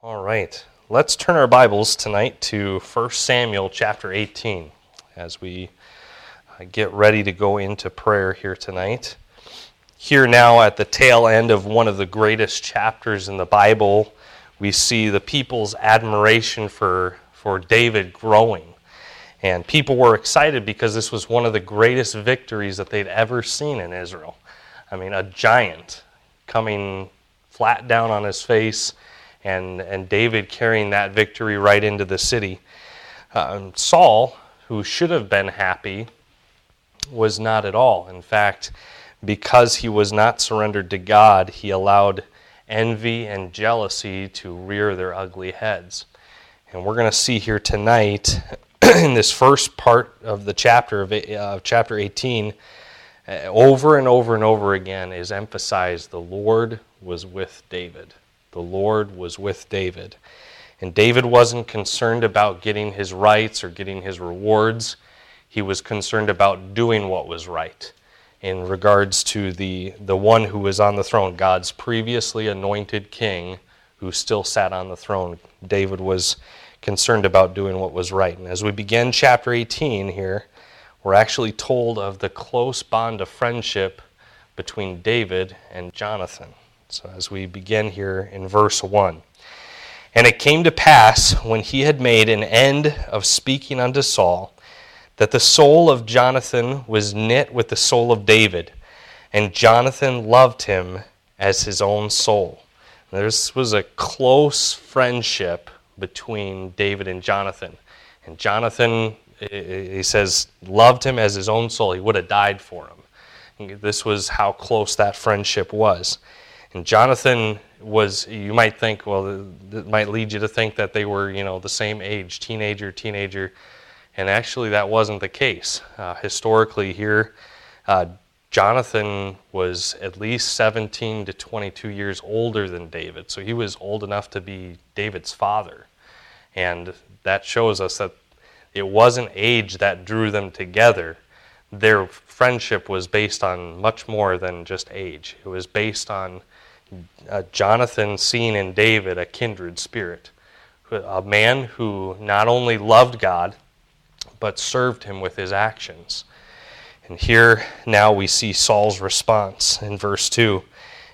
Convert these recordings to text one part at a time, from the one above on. All right, let's turn our Bibles tonight to 1 Samuel chapter 18 as we get ready to go into prayer here tonight. Here now at the tail end of one of the greatest chapters in the Bible, we see the people's admiration for David growing. And people were excited because this was one of the greatest victories that they'd ever seen in Israel. I mean, a giant coming flat down on his face, and David carrying that victory right into the city. Saul, who should have been happy, was not at all. In fact, because he was not surrendered to God, he allowed envy and jealousy to rear their ugly heads. And we're going to see here tonight, in this first part of the chapter, of chapter 18, over and over and over again is emphasized, the Lord was with David. The Lord was with David. And David wasn't concerned about getting his rights or getting his rewards. He was concerned about doing what was right in regards to the one who was on the throne, God's previously anointed king who still sat on the throne. David was concerned about doing what was right. And as we begin chapter 18 here, we're actually told of the close bond of friendship between David and Jonathan. So as we begin here in verse 1. And it came to pass, when he had made an end of speaking unto Saul, that the soul of Jonathan was knit with the soul of David, and Jonathan loved him as his own soul. And this was a close friendship between David and Jonathan. And Jonathan, he says, loved him as his own soul. He would have died for him. And this was how close that friendship was. And Jonathan was, you might think, well, it might lead you to think that they were, the same age, teenager. And actually that wasn't the case. Historically here, Jonathan was at least 17 to 22 years older than David. So he was old enough to be David's father. And that shows us that it wasn't age that drew them together. Their friendship was based on much more than just age. It was based on Jonathan seeing in David a kindred spirit, a man who not only loved God, but served him with his actions. And here now we see Saul's response in verse 2.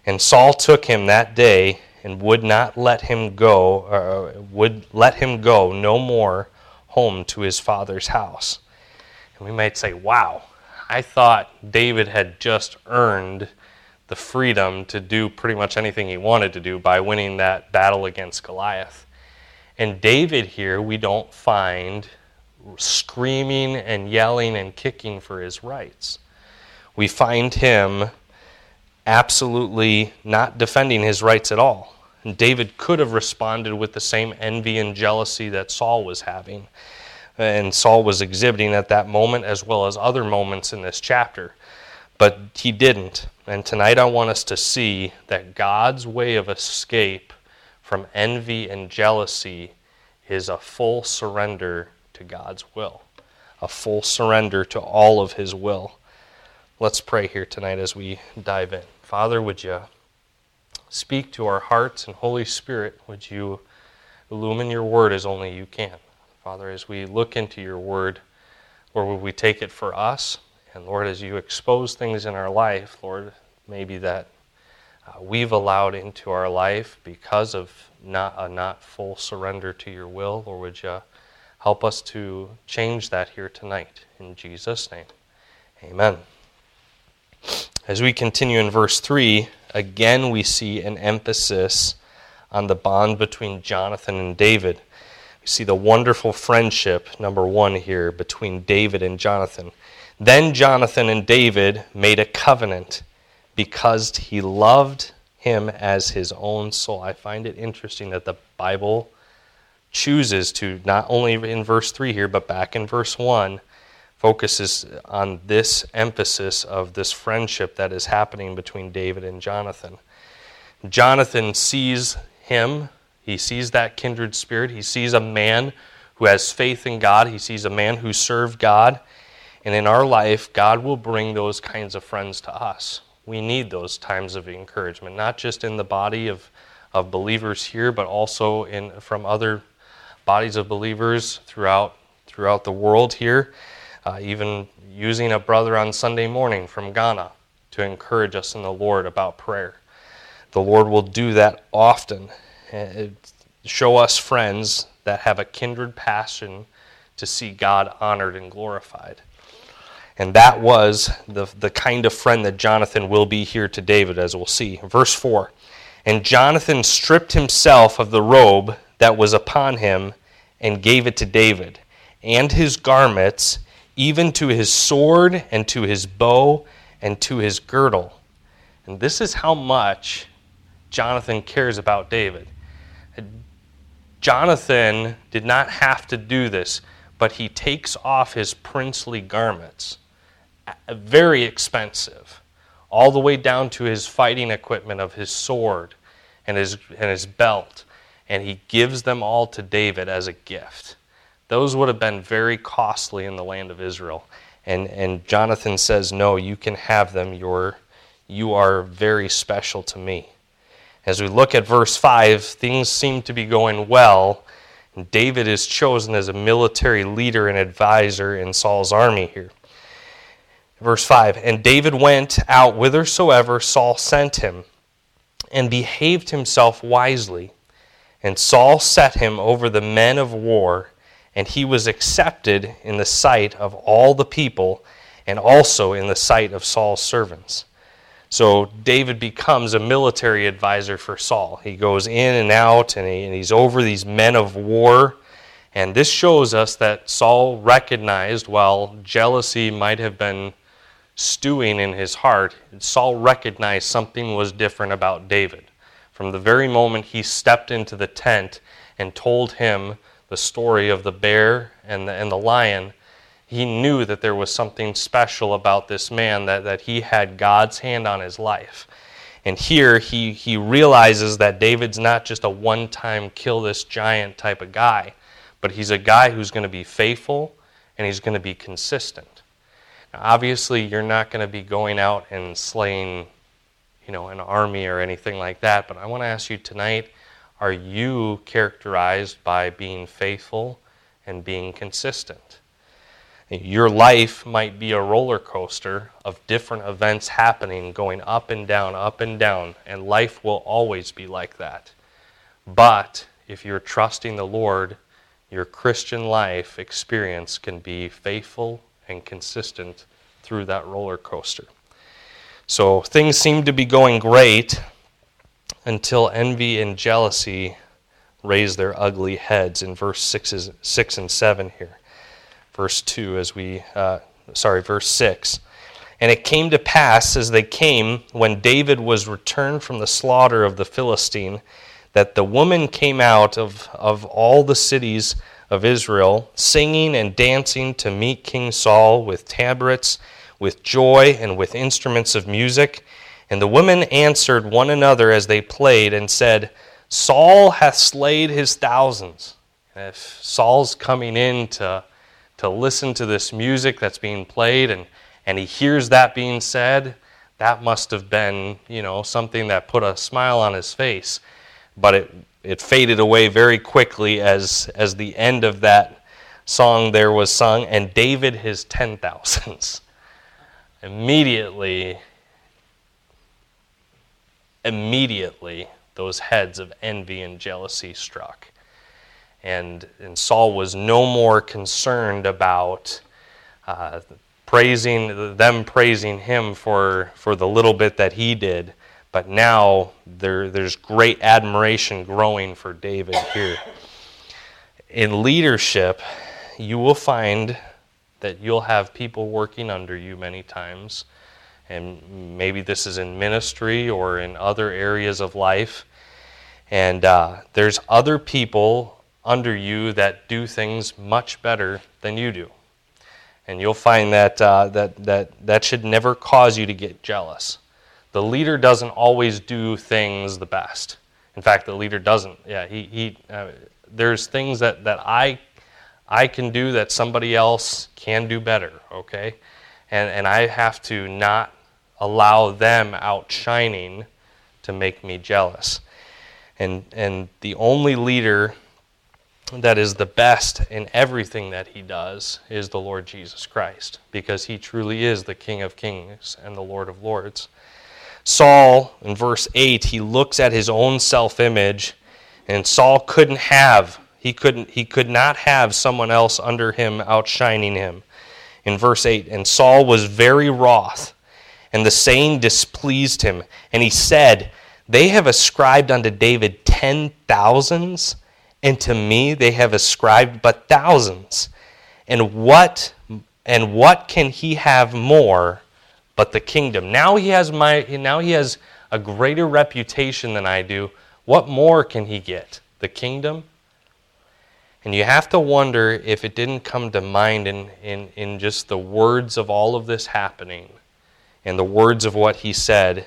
And Saul took him that day and would let him go no more home to his father's house. And we might say, wow, I thought David had just earned the freedom to do pretty much anything he wanted to do by winning that battle against Goliath. And David here, we don't find screaming and yelling and kicking for his rights. We find him absolutely not defending his rights at all. And David could have responded with the same envy and jealousy that Saul was having. And Saul was exhibiting at that moment as well as other moments in this chapter. But he didn't. And tonight I want us to see that God's way of escape from envy and jealousy is a full surrender to God's will. A full surrender to all of His will. Let's pray here tonight as we dive in. Father, would you speak to our hearts, and Holy Spirit, would you illumine your word as only you can. Father, as we look into your word, Lord, would we take it for us? And Lord, as you expose things in our life, Lord, maybe that we've allowed into our life because of not full surrender to your will, Lord, would you help us to change that here tonight? In Jesus' name, amen. As we continue in verse 3, again we see an emphasis on the bond between Jonathan and David. You see the wonderful friendship, number 1 here, between David and Jonathan. Then Jonathan and David made a covenant because he loved him as his own soul. I find it interesting that the Bible chooses to, not only in verse 3 here, but back in verse 1, focuses on this emphasis of this friendship that is happening between David and Jonathan. Jonathan sees him. He sees that kindred spirit. He sees a man who has faith in God. He sees a man who served God. And in our life, God will bring those kinds of friends to us. We need those times of encouragement, not just in the body of, of believers here, but also from other bodies of believers throughout the world here, even using a brother on Sunday morning from Ghana to encourage us in the Lord about prayer. The Lord will do that often. Show us friends that have a kindred passion to see God honored and glorified. And that was the kind of friend that Jonathan will be here to David, as we'll see. Verse 4, "And Jonathan stripped himself of the robe that was upon him and gave it to David, and his garments, even to his sword and to his bow and to his girdle." And this is how much Jonathan cares about David. Jonathan did not have to do this, but he takes off his princely garments. Very expensive, all the way down to his fighting equipment of his sword and his belt, and he gives them all to David as a gift. Those would have been very costly in the land of Israel. And Jonathan says, "No, you can have them. You are very special to me." As we look at verse 5, things seem to be going well. David is chosen as a military leader and advisor in Saul's army here. Verse 5, "And David went out whithersoever Saul sent him, and behaved himself wisely. And Saul set him over the men of war, and he was accepted in the sight of all the people, and also in the sight of Saul's servants." So David becomes a military advisor for Saul. He goes in and out, and he's over these men of war. And this shows us that Saul recognized, while jealousy might have been stewing in his heart, Saul recognized something was different about David. From the very moment he stepped into the tent and told him the story of the bear and the lion, he knew that there was something special about this man, that he had God's hand on his life. And here he realizes that David's not just a one-time kill this giant type of guy, but he's a guy who's going to be faithful and he's going to be consistent. Now, obviously, you're not going to be going out and slaying, an army or anything like that, but I want to ask you tonight, are you characterized by being faithful and being consistent? Your life might be a roller coaster of different events happening, going up and down, and life will always be like that. But if you're trusting the Lord, your Christian life experience can be faithful and consistent through that roller coaster. So things seem to be going great until envy and jealousy raise their ugly heads in verse 6 and 7 here. Verse 6. "And it came to pass as they came, when David was returned from the slaughter of the Philistine, that the woman came out of all the cities of Israel, singing and dancing to meet King Saul with tabrets, with joy, and with instruments of music. And the women answered one another as they played, and said, Saul hath slayed his thousands." And if Saul's coming in to listen to this music that's being played, and he hears that being said, that must have been, something that put a smile on his face. But it faded away very quickly as the end of that song there was sung, and David his 10,000s. Immediately, those heads of envy and jealousy struck. And Saul was no more concerned about praising him for the little bit that he did. But now there's great admiration growing for David here. In leadership, you will find that you'll have people working under you many times. And maybe this is in ministry or in other areas of life. And there's other people under you that do things much better than you do. And you'll find that should never cause you to get jealous. The leader doesn't always do things the best. In fact, the leader doesn't. Yeah, he there's things that I can do that somebody else can do better, okay? And I have to not allow them outshining to make me jealous. and the only leader that is the best in everything that he does is the Lord Jesus Christ, because he truly is the King of Kings and the Lord of Lords. Saul, in verse 8, he looks at his own self-image, and Saul could not have someone else under him outshining him. In verse 8, and Saul was very wroth, and the saying displeased him, and he said, "They have ascribed unto David 10,000s, and to me they have ascribed but thousands. And what can he have more but the kingdom? Now he has a greater reputation than I do. What more can he get? The kingdom?" And you have to wonder if it didn't come to mind in just the words of all of this happening and the words of what he said.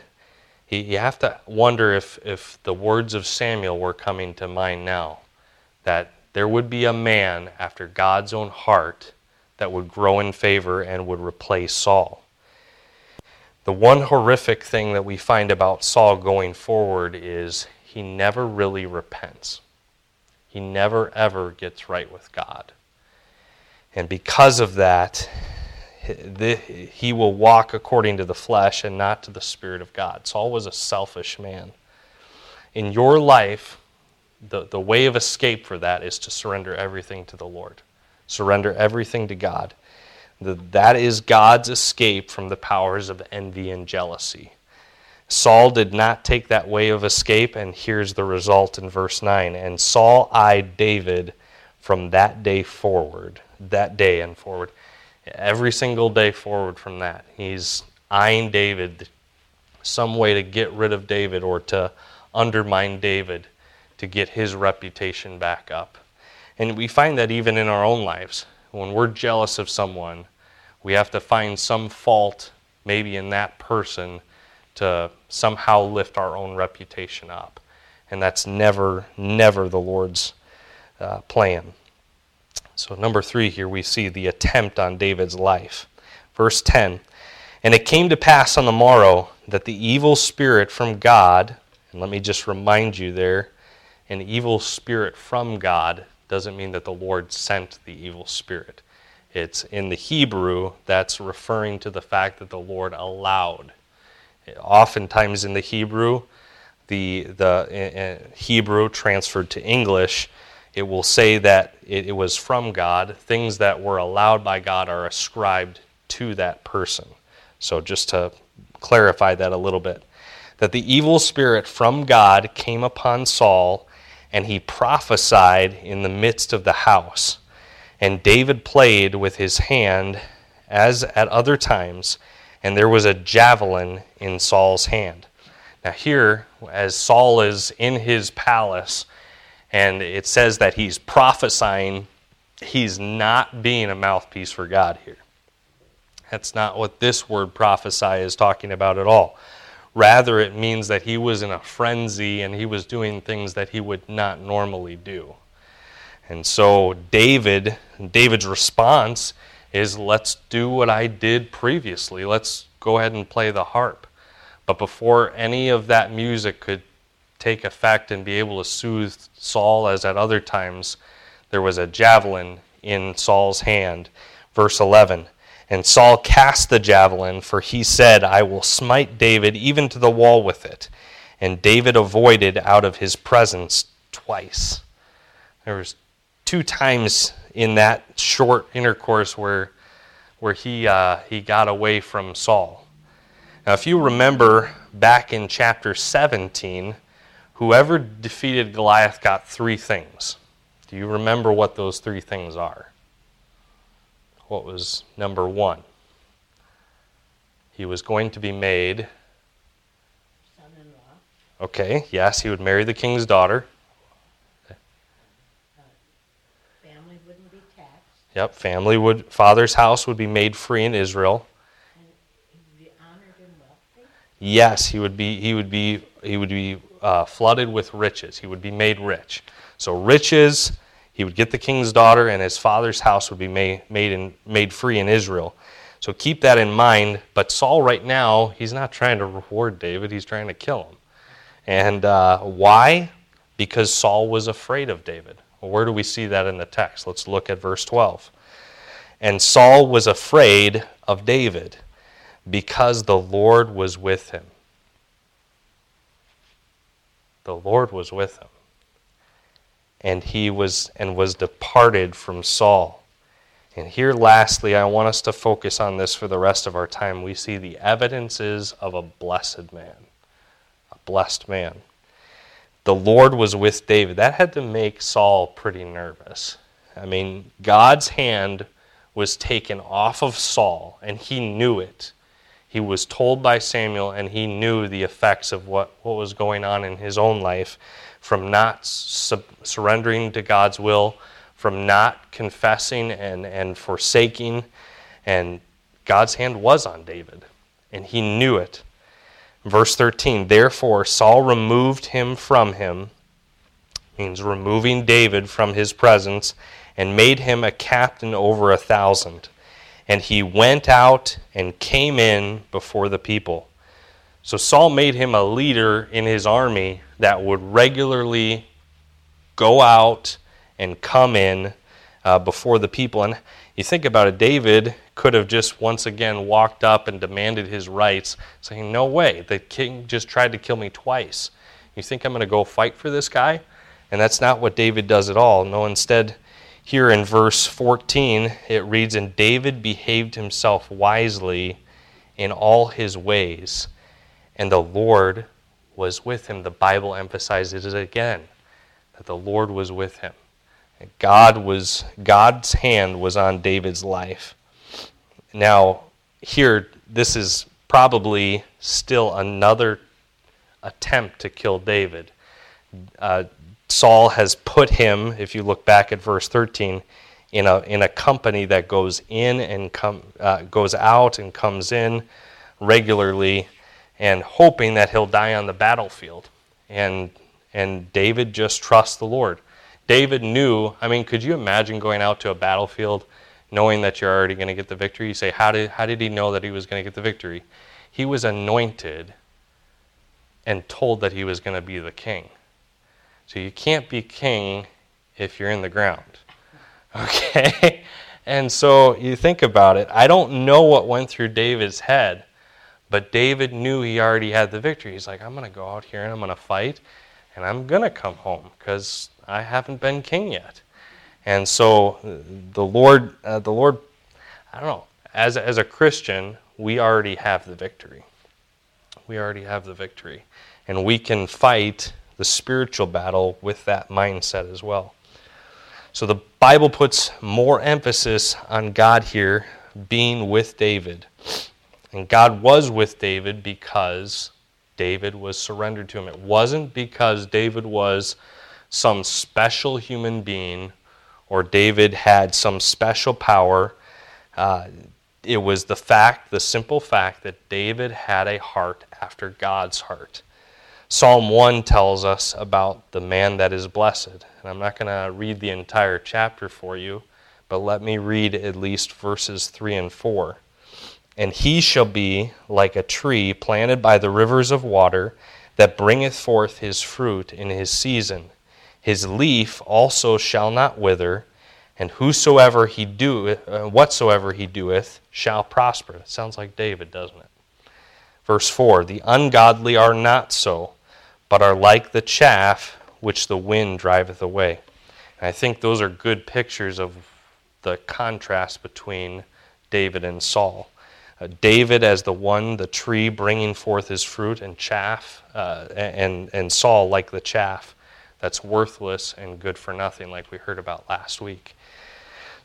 You have to wonder if the words of Samuel were coming to mind now, that there would be a man after God's own heart that would grow in favor and would replace Saul. The one horrific thing that we find about Saul going forward is he never really repents. He never ever gets right with God. And because of that, he will walk according to the flesh and not to the Spirit of God. Saul was a selfish man. In your life, the way of escape for that is to surrender everything to the Lord. Surrender everything to God. That is God's escape from the powers of envy and jealousy. Saul did not take that way of escape, and here's the result in verse 9. And Saul eyed David from that day and forward. Every single day forward from that, he's eyeing David, some way to get rid of David or to undermine David to get his reputation back up. And we find that even in our own lives. When we're jealous of someone, we have to find some fault maybe in that person to somehow lift our own reputation up. And that's never the Lord's plan. So number 3 here, we see the attempt on David's life. Verse 10, and it came to pass on the morrow that the evil spirit from God, and let me just remind you there, an evil spirit from God doesn't mean that the Lord sent the evil spirit. It's in the Hebrew, that's referring to the fact that the Lord allowed. Oftentimes in the Hebrew, the Hebrew transferred to English, it will say that it was from God. Things that were allowed by God are ascribed to that person. So just to clarify that a little bit. That the evil spirit from God came upon Saul, and he prophesied in the midst of the house. And David played with his hand as at other times, and there was a javelin in Saul's hand. Now here, as Saul is in his palace, and it says that he's prophesying, he's not being a mouthpiece for God here. That's not what this word prophesy is talking about at all. Rather, it means that he was in a frenzy and he was doing things that he would not normally do. And so David's response is, let's do what I did previously. Let's go ahead and play the harp. But before any of that music could take effect and be able to soothe Saul as at other times, there was a javelin in Saul's hand. Verse 11, and Saul cast the javelin, for he said, I will smite David even to the wall with it. And David avoided out of his presence twice. There was 2 times in that short intercourse where he got away from Saul. Now if you remember back in chapter 17, whoever defeated Goliath got 3 things. Do you remember what those 3 things are? What was number 1? He was going to be made son-in-law. Okay, yes, he would marry the king's daughter. Family wouldn't be taxed. Yep, father's house would be made free in Israel. And he would be honored and wealthy. Yes, he would be flooded with riches. He would be made rich. So riches, he would get the king's daughter, and his father's house would be made free in Israel. So keep that in mind. But Saul right now, he's not trying to reward David. He's trying to kill him. And why? because Saul was afraid of David. Well, where do we see that in the text? Let's look at verse 12. And Saul was afraid of David because the Lord was with him. The Lord was with him. And he was departed from Saul. And here, lastly, I want us to focus on this for the rest of our time. We see the evidences of a blessed man. A blessed man. The Lord was with David. That had to make Saul pretty nervous. I mean, God's hand was taken off of Saul, and he knew it. He was told by Samuel, and he knew the effects of what was going on in his own life from not surrendering to God's will, from not confessing and forsaking. And God's hand was on David, and he knew it. Verse 13, therefore Saul removed him from him, means removing David from his presence, and made him a captain over 1,000. And he went out and came in before the people. So Saul made him a leader in his army that would regularly go out and come in before the people. And you think about it, David could have just once again walked up and demanded his rights, saying, no way, the king just tried to kill me twice. You think I'm going to go fight for this guy? And that's not what David does at all. No, instead, here in verse 14, it reads, and David behaved himself wisely in all his ways, and the Lord was with him. The Bible emphasizes it again, that the Lord was with him. God's hand was on David's life. Now, here, this is probably still another attempt to kill David. Saul has put him, if you look back at verse 13, in a company that goes in and goes out and comes in regularly, and hoping that he'll die on the battlefield. And David just trusts the Lord. David knew. I mean, could you imagine going out to a battlefield, knowing that you're already going to get the victory? You say, how did he know that he was going to get the victory? He was anointed and told that he was going to be the king. So you can't be king if you're in the ground, okay? And so you think about it. I don't know what went through David's head, but David knew he already had the victory. He's like, I'm going to go out here and I'm going to fight, and I'm going to come home because I haven't been king yet. And so the Lord, I don't know, as a Christian, we already have the victory. We already have the victory, and we can fight the spiritual battle with that mindset as well. So the Bible puts more emphasis on God here being with David. And God was with David because David was surrendered to him. It wasn't because David was some special human being or David had some special power. It was the simple fact that David had a heart after God's heart. Psalm 1 tells us about the man that is blessed. And I'm not going to read the entire chapter for you, but let me read at least verses 3 and 4. And he shall be like a tree planted by the rivers of water that bringeth forth his fruit in his season. His leaf also shall not wither, and whatsoever he doeth shall prosper. It sounds like David, doesn't it? Verse 4, the ungodly are not so, but are like the chaff which the wind driveth away. And I think those are good pictures of the contrast between David and Saul. David as the tree bringing forth his fruit, and chaff, and Saul like the chaff that's worthless and good for nothing, like we heard about last week.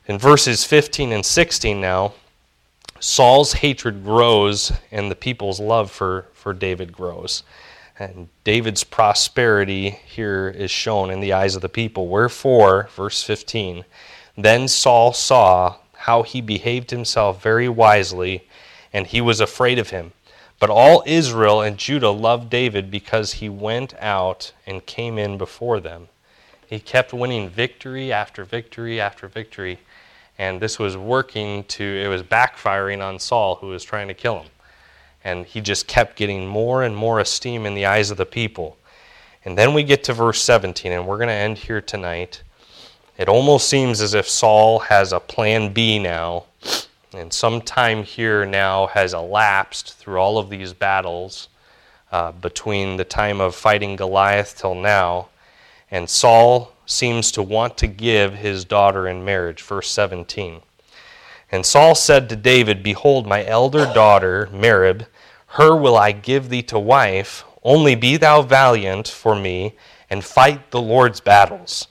In verses 15 and 16 now, Saul's hatred grows and the people's love for David grows. And David's prosperity here is shown in the eyes of the people. Wherefore, verse 15, then Saul saw how he behaved himself very wisely, and he was afraid of him. But all Israel and Judah loved David because he went out and came in before them. He kept winning victory after victory after victory, and this was it was backfiring on Saul, who was trying to kill him. And he just kept getting more and more esteem in the eyes of the people. And then we get to verse 17, and we're going to end here tonight. It almost seems as if Saul has a plan B now, and some time here now has elapsed through all of these battles between the time of fighting Goliath till now, and Saul seems to want to give his daughter in marriage, verse 17. And Saul said to David, "Behold, my elder daughter, Merib, her will I give thee to wife, only be thou valiant for me, and fight the Lord's battles."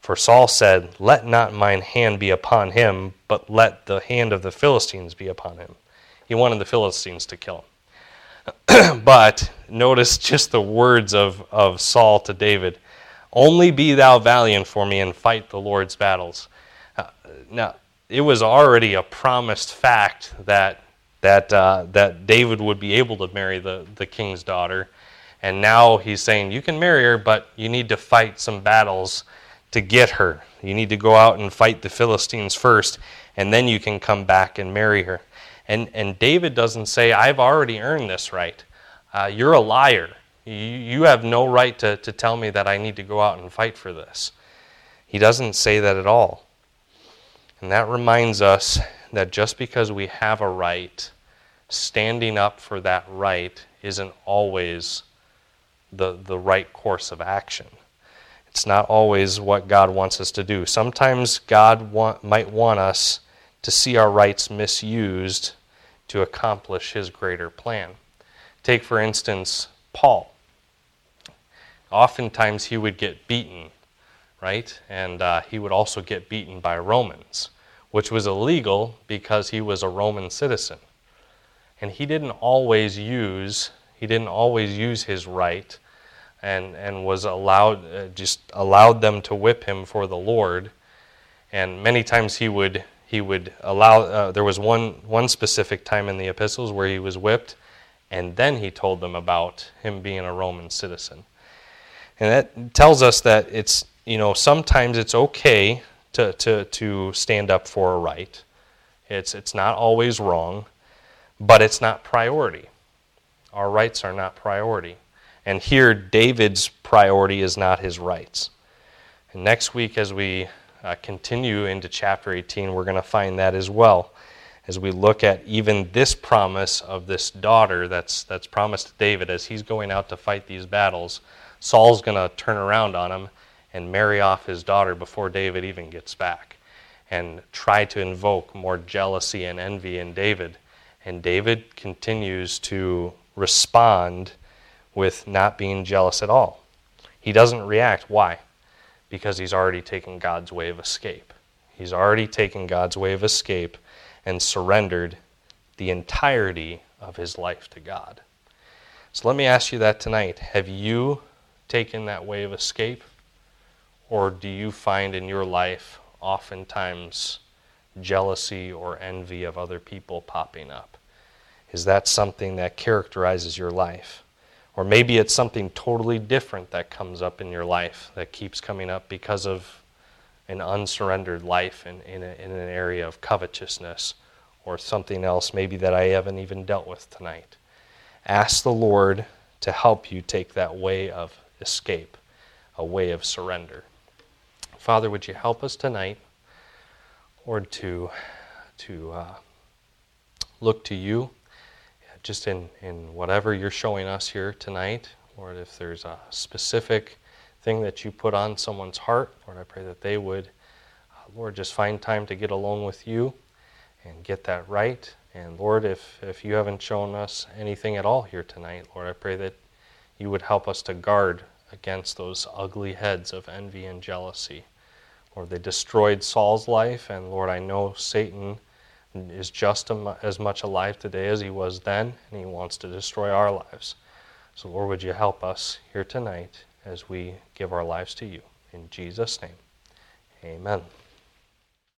For Saul said, "Let not mine hand be upon him, but let the hand of the Philistines be upon him." He wanted the Philistines to kill him. But notice just the words of Saul to David. "Only be thou valiant for me and fight the Lord's battles." Now, it was already a promised fact that David would be able to marry the king's daughter. And now he's saying, you can marry her, but you need to fight some battles to get her. You need to go out and fight the Philistines first, and then you can come back and marry her. And David doesn't say, I've already earned this right. You're a liar. You have no right to tell me that I need to go out and fight for this. He doesn't say that at all. And that reminds us that just because we have a right, standing up for that right isn't always the right course of action. It's not always what God wants us to do. Sometimes God might want us to see our rights misused to accomplish His greater plan. Take, for instance, Paul. Oftentimes he would get beaten, right? And he would also get beaten by Romans, which was illegal because he was a Roman citizen. And he didn't always use his right, and was allowed, just allowed them to whip him for the Lord. And many times he would allow, there was one specific time in the epistles where he was whipped, and then he told them about him being a Roman citizen. And that tells us that it's, you know, sometimes it's okay to stand up for a right. It's not always wrong, but it's not priority. Our rights are not priority. And here, David's priority is not his rights. And next week, as we continue into chapter 18, we're going to find that as well, as we look at even this promise of this daughter that's promised to David as he's going out to fight these battles. Saul's going to turn around on him and marry off his daughter before David even gets back, and try to invoke more jealousy and envy in David. And David continues to respond with not being jealous at all. He doesn't react. Why? Because he's already taken God's way of escape. He's already taken God's way of escape and surrendered the entirety of his life to God. So let me ask you that tonight. Have you taken that way of escape? Or do you find in your life oftentimes jealousy or envy of other people popping up? Is that something that characterizes your life? Or maybe it's something totally different that comes up in your life, that keeps coming up because of an unsurrendered life in an area of covetousness or something else maybe that I haven't even dealt with tonight. Ask the Lord to help you take that way of escape, a way of surrender. Father, would you help us tonight, Lord, to look to you, just in whatever you're showing us here tonight. Lord, if there's a specific thing that you put on someone's heart, Lord, I pray that they would, Lord, just find time to get alone with you and get that right. And Lord, if you haven't shown us anything at all here tonight, Lord, I pray that you would help us to guard against those ugly heads of envy and jealousy. Lord, they destroyed Saul's life, and Lord, I know Satan is just as much alive today as he was then, and he wants to destroy our lives. So Lord, would you help us here tonight as we give our lives to you? In Jesus' name, amen.